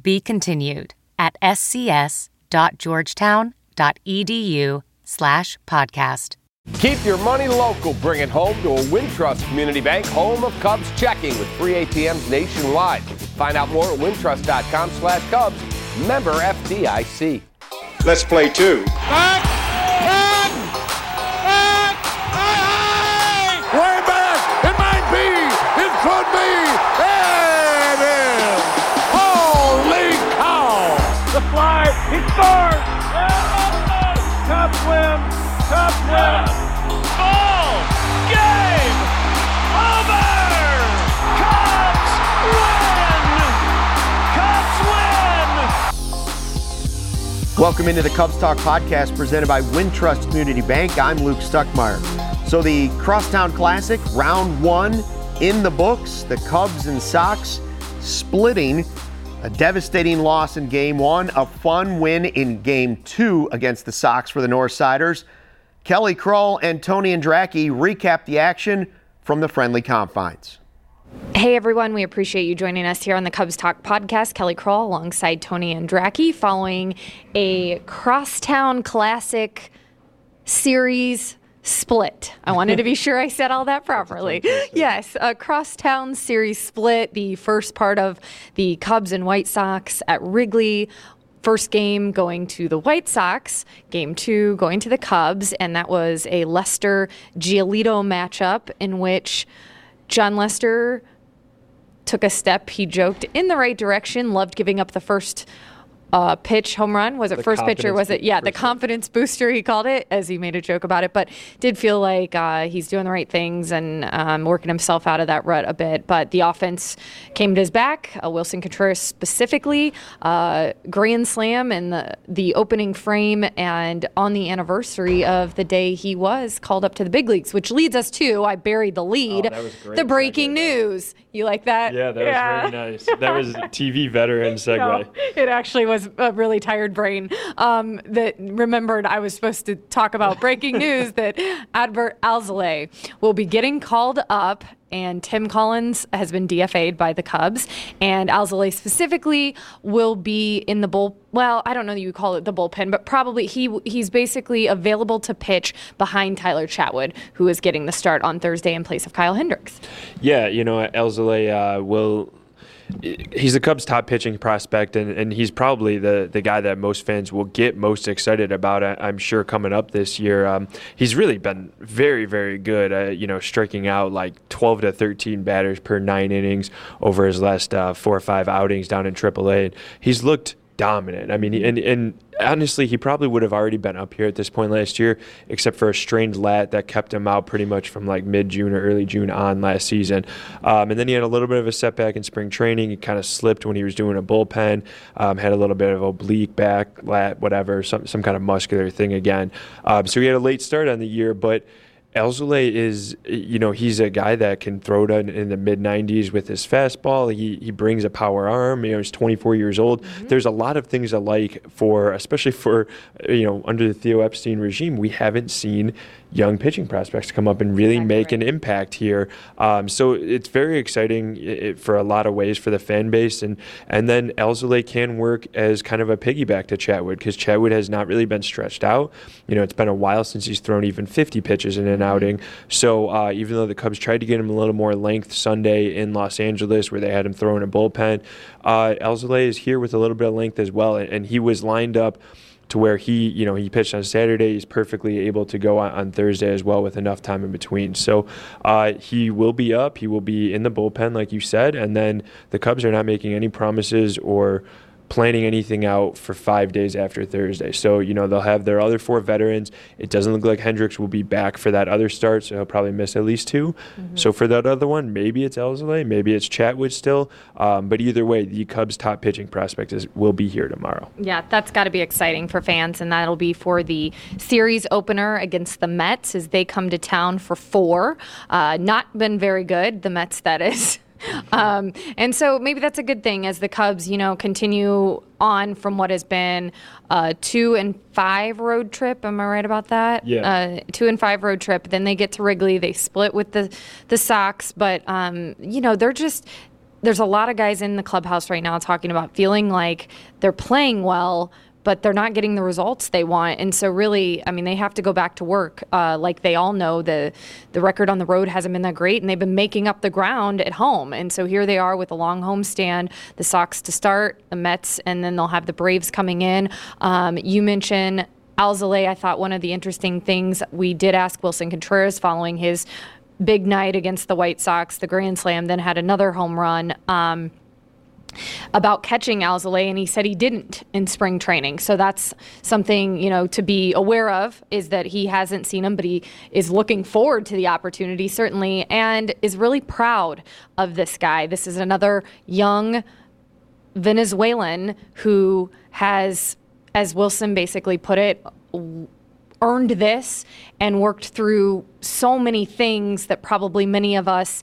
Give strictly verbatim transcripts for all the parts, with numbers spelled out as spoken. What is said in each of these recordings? Be continued at s c s dot georgetown dot e d u slash podcast. Keep your money local. Bring it home to a Wintrust Community Bank, home of Cubs Checking, with free A T Ms nationwide. Find out more at wintrust dot com slash Cubs. Member F D I C. Let's play two. Back! Back! Back! Aye, aye! Way back! It might be! It could be! It is! Holy cow! The fly, he scores! Cubs win! Cubs win! Ball! Game! Over! Cubs win! Cubs win! Welcome into the Cubs Talk podcast presented by Wintrust Community Bank. I'm Luke Stuckmeyer. So the Crosstown Classic, round one, in the books. The Cubs and Sox splitting a devastating loss in game one, a fun win in game two against the Sox for the Northsiders. Kelly Kroll and Tony Andracki recap the action from the friendly confines. Hey everyone, we appreciate you joining us here on the Cubs Talk podcast. Kelly Kroll alongside Tony Andracki following a Crosstown Classic series split. I wanted to be sure I said all that properly. Yes, a Crosstown series split, the first part of the Cubs and White Sox at Wrigley. First game going to the White Sox, game two going to the Cubs, and that was a Lester Giolito matchup in which Jon Lester took a step, he joked, in the right direction, loved giving up the first uh, pitch home run. Was it the first pitch or was it, yeah, the confidence booster he called it, as he made a joke about it, but did feel like uh, he's doing the right things and um, working himself out of that rut a bit. But the offense came to his back, uh, Wilson Contreras specifically, uh, grand slam in the, the opening frame and on the anniversary of the day he was called up to the big leagues, which leads us to, I buried the lead, oh, the breaking news. You like that? Yeah, that yeah. was very nice. That was a T V veteran segue. No, it actually was a really tired brain um, that remembered I was supposed to talk about breaking news that Adbert Alzolay will be getting called up, and Tim Collins has been D F A'd by the Cubs, and Alzolay specifically will be in the bull. Well, I don't know that you call it the bullpen, but probably he he's basically available to pitch behind Tyler Chatwood, who is getting the start on Thursday in place of Kyle Hendricks. Yeah, you know, Alzolay uh, will. He's the Cubs' top pitching prospect, and, and he's probably the, the guy that most fans will get most excited about, I'm sure, coming up this year. Um, he's really been very, very good, uh, you know, striking out like twelve to thirteen batters per nine innings over his last uh, four or five outings down in Triple A. He's looked dominant. I mean, and and. Honestly, he probably would have already been up here at this point last year, except for a strained lat that kept him out pretty much from like mid-June or early June on last season. Um, and then he had a little bit of a setback in spring training. He kind of slipped when he was doing a bullpen, um, had a little bit of oblique back, lat, whatever, some some kind of muscular thing again. Um, so he had a late start on the year, but Alzolay is, you know, he's a guy that can throw it in the mid nineties with his fastball. He he brings a power arm. You know, he's twenty-four years old. Mm-hmm. There's a lot of things I like for, especially for, you know, under the Theo Epstein regime, we haven't seen young pitching prospects come up and really exactly make right. an impact here. Um, so it's very exciting it, for a lot of ways for the fan base. And and then Alzolay can work as kind of a piggyback to Chatwood, because Chatwood has not really been stretched out. You know, it's been a while since he's thrown even fifty pitches in an outing. So uh, even though the Cubs tried to get him a little more length Sunday in Los Angeles where they had him throwing a bullpen, uh, Alzolay is here with a little bit of length as well. And, and he was lined up to where he, you know, he pitched on Saturday. He's perfectly able to go on, on Thursday as well with enough time in between. So uh, he will be up. He will be in the bullpen, like you said. And then the Cubs are not making any promises or planning anything out for five days after Thursday. So, you know, they'll have their other four veterans. It doesn't look like Hendricks will be back for that other start, so he'll probably miss at least two. Mm-hmm. So for that other one, maybe it's Alzolay, maybe it's Chatwood still. Um, but either way, the Cubs' top pitching prospect is, will be here tomorrow. Yeah, that's got to be exciting for fans, and that'll be for the series opener against the Mets as they come to town for four. Uh, not been very good, the Mets, that is. Um, and so maybe that's a good thing as the Cubs, you know, continue on from what has been a two and five road trip. Am I right about that? Yeah. Uh, two and five road trip. Then they get to Wrigley. They split with the, the Sox. But, um, you know, they're just – there's a lot of guys in the clubhouse right now talking about feeling like they're playing well, but they're not getting the results they want. And so really, I mean, they have to go back to work. Uh, like they all know, the the record on the road hasn't been that great, and they've been making up the ground at home. And so here they are with a long homestand, the Sox to start, the Mets, and then they'll have the Braves coming in. Um, you mentioned Alzolay. I thought one of the interesting things, we did ask Wilson Contreras following his big night against the White Sox, the grand slam, then had another home run. Um, about catching Alzolay, and he said he didn't in spring training. So that's something, you know, to be aware of, is that he hasn't seen him, but he is looking forward to the opportunity, certainly, and is really proud of this guy. This is another young Venezuelan who has, as Wilson basically put it, earned this and worked through so many things that probably many of us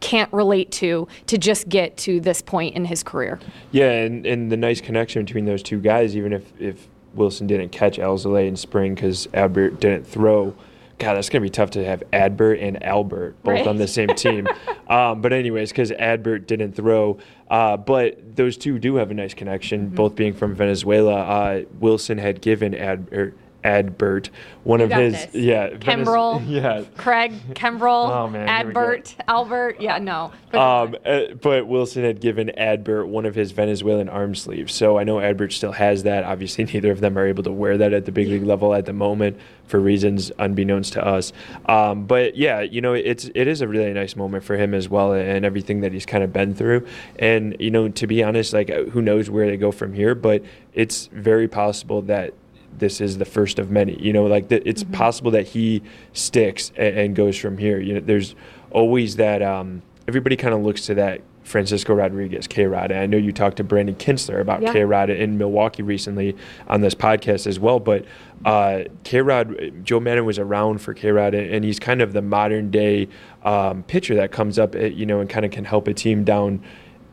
can't relate to, to just get to this point in his career. Yeah, and, and the nice connection between those two guys, even if, if Wilson didn't catch Alzolay in spring because Albert didn't throw. God, that's going to be tough to have Adbert and Albert both right? on the same team. um, but anyways, because Adbert didn't throw. Uh, but those two do have a nice connection, mm-hmm. both being from Venezuela. Uh, Wilson had given Adbert Adbert, one you of his, this. yeah, Kimbrel, Venice, yeah, Craig Kimbrel, oh, man, Adbert, Albert, yeah, no. But, um, uh, but Wilson had given Adbert one of his Venezuelan arm sleeves, so I know Adbert still has that. Obviously, neither of them are able to wear that at the big league level at the moment for reasons unbeknownst to us. Um, but yeah, you know, it's it is a really nice moment for him as well, and everything that he's kind of been through. And you know, to be honest, like who knows where they go from here? But it's very possible that this is the first of many, you know, like th- it's mm-hmm. possible that he sticks and, and goes from here. You know, there's always that, um, everybody kind of looks to that Francisco Rodriguez, K-Rod. I know you talked to Brandon Kintzler about yeah. K-Rod in Milwaukee recently on this podcast as well, but uh, K-Rod, Joe Maddon was around for K-Rod, and he's kind of the modern day um, pitcher that comes up, at, you know, and kind of can help a team down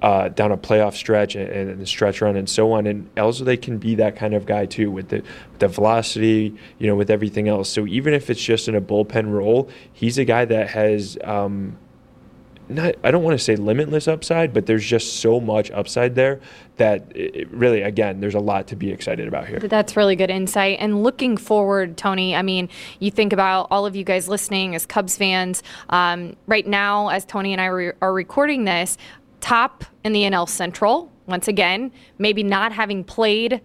Uh, down a playoff stretch and, and a stretch run and so on. And Alzolay can be that kind of guy too, with the, with the velocity, you know, with everything else. So even if it's just in a bullpen role, he's a guy that has um, not, I don't want to say limitless upside, but there's just so much upside there that it really, again, there's a lot to be excited about here. That's really good insight. And looking forward, Tony, I mean, you think about all of you guys listening as Cubs fans. Um, right now, as Tony and I re- are recording this, top in the N L Central, once again, maybe not having played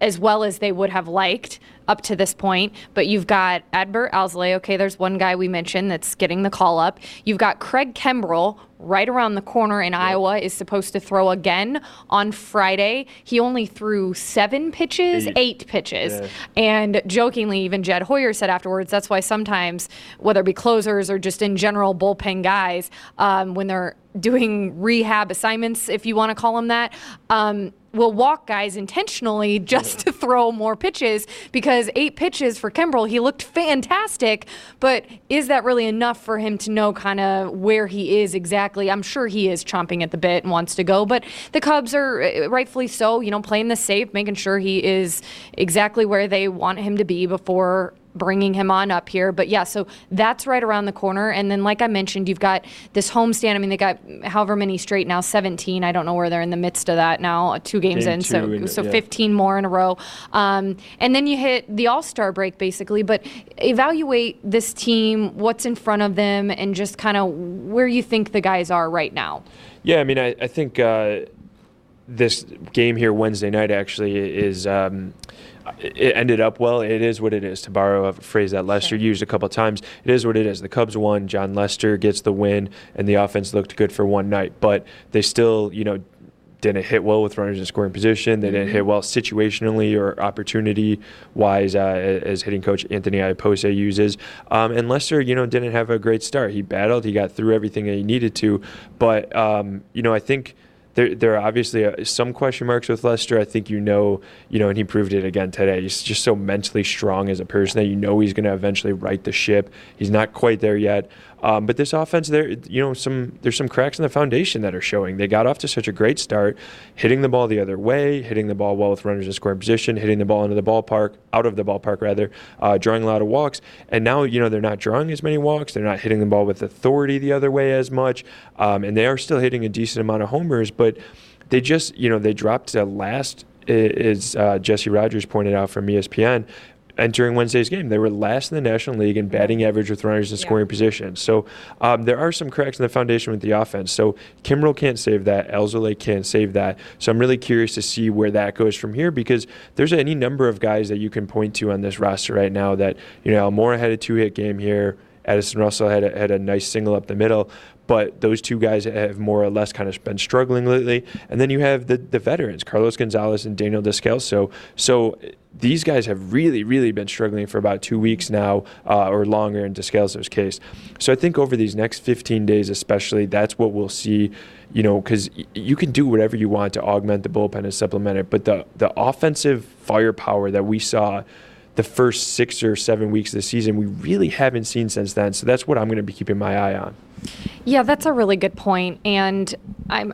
as well as they would have liked up to this point, but you've got Adbert Alzolay. Okay, there's one guy we mentioned that's getting the call up. You've got Craig Kimbrel right around the corner in yep. Iowa, is supposed to throw again on Friday. He only threw seven pitches, eight, eight pitches. Yeah. And jokingly, even Jed Hoyer said afterwards, that's why sometimes, whether it be closers or just in general bullpen guys, um, when they're doing rehab assignments, if you want to call them that, um, will walk guys intentionally just to throw more pitches, because eight pitches for Kimbrel, he looked fantastic, but is that really enough for him to know kind of where he is exactly? I'm sure he is chomping at the bit and wants to go, but the Cubs are rightfully so, you know, playing this safe, making sure he is exactly where they want him to be before bringing him on up here. But yeah, so that's right around the corner. And then, like I mentioned, you've got this homestand. I mean, they got however many straight now, seventeen. I don't know where they're in the midst of that now, two games Game in, two so in, so yeah. fifteen more in a row. Um, and then you hit the All-Star break, basically. But evaluate this team, what's in front of them, and just kind of where you think the guys are right now. Yeah, I mean, I, I think uh, this game here Wednesday night actually is um, – it ended up well. It is what it is, to borrow a phrase that Lester sure. used a couple of times. It is what it is. The Cubs won. Jon Lester gets the win, and the offense looked good for one night. But they still, you know, didn't hit well with runners in scoring position. They didn't hit well situationally or opportunity-wise, uh, as hitting coach Anthony Iapoce uses. Um, and Lester, you know, didn't have a great start. He battled. He got through everything that he needed to. But, um, you know, I think there, there are obviously some question marks with Lester. I think, you know, you know, and he proved it again today. He's just so mentally strong as a person that you know he's going to eventually right the ship. He's not quite there yet. Um, but this offense, there, you know, some there's some cracks in the foundation that are showing. They got off to such a great start, hitting the ball the other way, hitting the ball well with runners in scoring position, hitting the ball into the ballpark, out of the ballpark rather, uh, drawing a lot of walks. And now, you know, they're not drawing as many walks. They're not hitting the ball with authority the other way as much. Um, and they are still hitting a decent amount of homers, but they just, you know, they dropped to last, as uh, Jesse Rogers pointed out from E S P N. Entering Wednesday's game, they were last in the National League in batting average with runners in scoring yeah. position. So um, there are some cracks in the foundation with the offense. So Kimbrel can't save that. Alzolay can't save that. So I'm really curious to see where that goes from here, because there's any number of guys that you can point to on this roster right now that, you know, Almora had a two-hit game here. Addison Russell had a, had a nice single up the middle. But those two guys have more or less kind of been struggling lately. And then you have the, the veterans, Carlos Gonzalez and Daniel Descalso. So these guys have really, really been struggling for about two weeks now uh, or longer in Descalso's case. So I think over these next fifteen days especially, that's what we'll see, you know, because you can do whatever you want to augment the bullpen and supplement it. But the, the offensive firepower that we saw the first six or seven weeks of the season, we really haven't seen since then. So that's what I'm going to be keeping my eye on. Yeah, that's a really good point. And I'm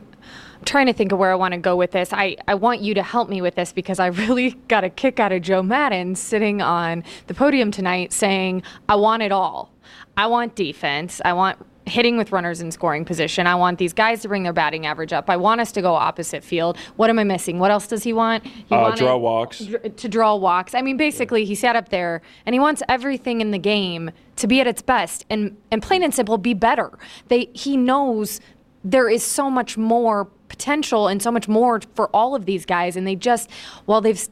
trying to think of where I want to go with this. I, I want you to help me with this, because I really got a kick out of Joe Maddon sitting on the podium tonight saying, I want it all. I want defense. I want hitting with runners in scoring position. I want these guys to bring their batting average up. I want us to go opposite field. What am I missing? What else does he want? He uh, draw walks. To draw walks. I mean, basically, he sat up there, and he wants everything in the game to be at its best and, and plain and simple, be better. They He knows there is so much more potential and so much more for all of these guys, and they just, while they've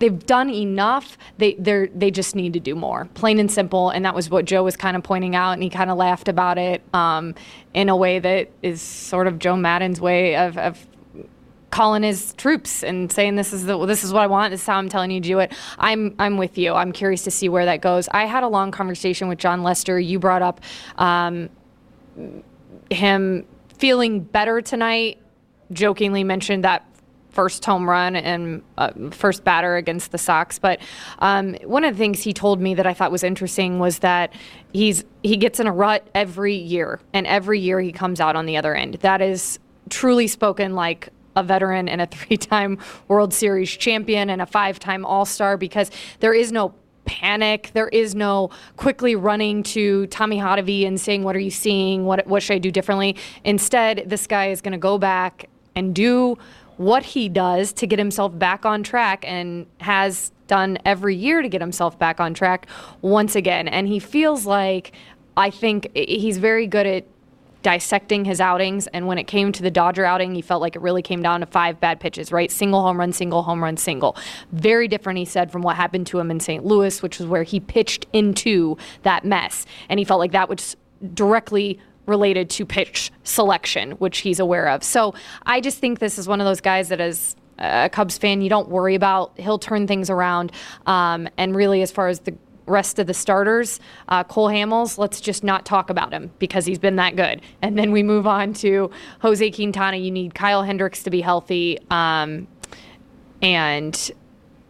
They've done enough. They they they just need to do more, plain and simple. And that was what Joe was kind of pointing out, and he kind of laughed about it um, in a way that is sort of Joe Maddon's way of, of calling his troops and saying, this is the this is what I want. This is how I'm telling you to do it. I'm I'm with you. I'm curious to see where that goes. I had a long conversation with Jon Lester. You brought up um, him feeling better tonight. Jokingly mentioned that first home run and uh, first batter against the Sox. But um, one of the things he told me that I thought was interesting was that he's he gets in a rut every year, and every year he comes out on the other end. That is truly spoken like a veteran and a three-time World Series champion and a five-time All-Star, because there is no panic. There is no quickly running to Tommy Hottovy and saying, what are you seeing? What, what should I do differently? Instead, this guy is going to go back and do what he does to get himself back on track, and has done every year to get himself back on track once again. And he feels like, I think he's very good at dissecting his outings, and when it came to the Dodger outing, he felt like it really came down to five bad pitches, right? Single, home run, single, home run, single. Very different, he said, from what happened to him in Saint Louis, which was where he pitched into that mess. And he felt like that was directly related to pitch selection, which he's aware of. So I just think this is one of those guys that, as a Cubs fan, you don't worry about. He'll turn things around. Um, and really, as far as the rest of the starters, uh, Cole Hamels, let's just not talk about him, because he's been that good. And then we move on to Jose Quintana. You need Kyle Hendricks to be healthy. Um, and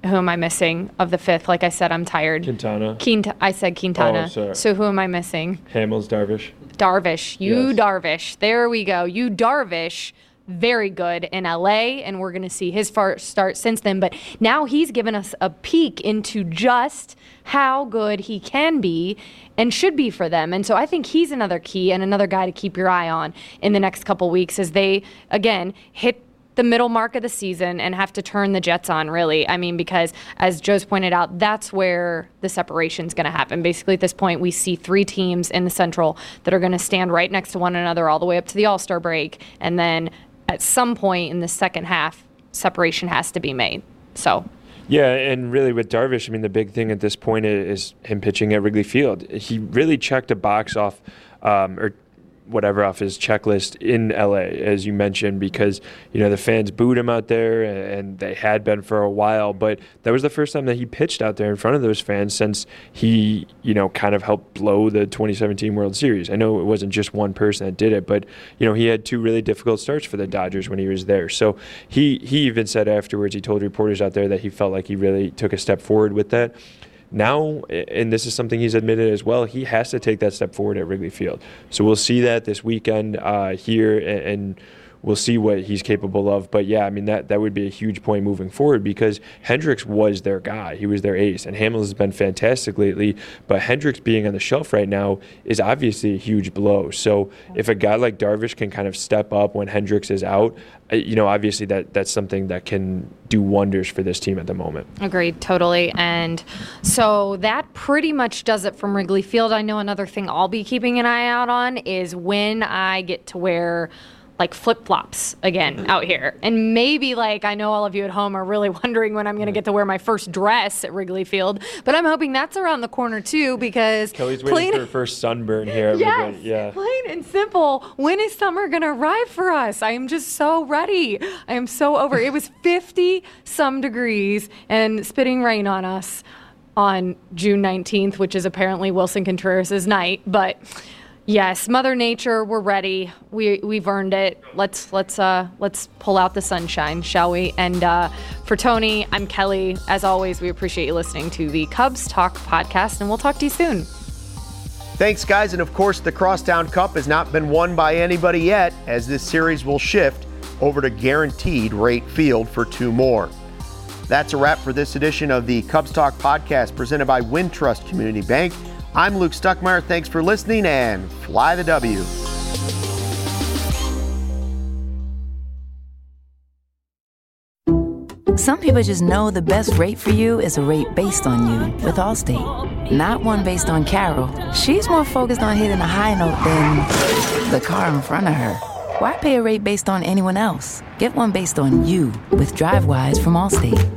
who am I missing of the fifth? Like I said, I'm tired. Quintana. Quint- I said Quintana. Oh, sorry. So who am I missing? Hamels, Darvish. Darvish. You yes. Darvish. There we go. You Darvish. Very good in L A, and we're going to see his first start since then. But now he's given us a peek into just how good he can be and should be for them. And so I think he's another key and another guy to keep your eye on in the next couple weeks as they, again, hit the middle mark of the season and have to turn the Jets on, really. I mean, because as Joe's pointed out, that's where the separation's going to happen. Basically, at this point, we see three teams in the Central that are going to stand right next to one another all the way up to the All-Star break. And then at some point in the second half, separation has to be made. So yeah, and really with Darvish, I mean, the big thing at this point is him pitching at Wrigley Field. He really checked a box off, um, or whatever off his checklist in L A, as you mentioned, because, you know, the fans booed him out there, and they had been for a while, but that was the first time that he pitched out there in front of those fans since he, you know, kind of helped blow the twenty seventeen World Series. I know it wasn't just one person that did it, but, you know, he had two really difficult starts for the Dodgers when he was there. So he, he even said afterwards, he told reporters out there that he felt like he really took a step forward with that. Now, and this is something he's admitted as well, he has to take that step forward at Wrigley Field. So we'll see that this weekend uh, here, and, and we'll see what he's capable of. But, yeah, I mean, that, that would be a huge point moving forward, because Hendricks was their guy. He was their ace, and Hamels has been fantastic lately. But Hendricks being on the shelf right now is obviously a huge blow. So if a guy like Darvish can kind of step up when Hendricks is out, you know, obviously that, that's something that can do wonders for this team at the moment. Agreed, totally. And so that pretty much does it from Wrigley Field. I know another thing I'll be keeping an eye out on is when I get to wear – like flip-flops again out here. And maybe, like, I know all of you at home are really wondering when I'm going to get to wear my first dress at Wrigley Field, but I'm hoping that's around the corner too, because Kelly's waiting for her first sunburn here. Yes, yeah. Plain and simple. When is summer going to arrive for us? I am just so ready. I am so over. It was fifty some degrees and spitting rain on us on June nineteenth, which is apparently Wilson Contreras' night, but... Yes, Mother Nature, we're ready. We we've earned it. Let's let's uh let's pull out the sunshine, shall we? And uh, for Tony, I'm Kelly. As always, we appreciate you listening to the Cubs Talk podcast, and we'll talk to you soon. Thanks, guys, and of course, the Crosstown Cup has not been won by anybody yet, as this series will shift over to Guaranteed Rate Field for two more. That's a wrap for this edition of the Cubs Talk podcast, presented by Wintrust Community Bank. I'm Luke Stuckmeyer. Thanks for listening, and fly the W. Some people just know the best rate for you is a rate based on you with Allstate, not one based on Carol. She's more focused on hitting a high note than the car in front of her. Why pay a rate based on anyone else? Get one based on you with DriveWise from Allstate.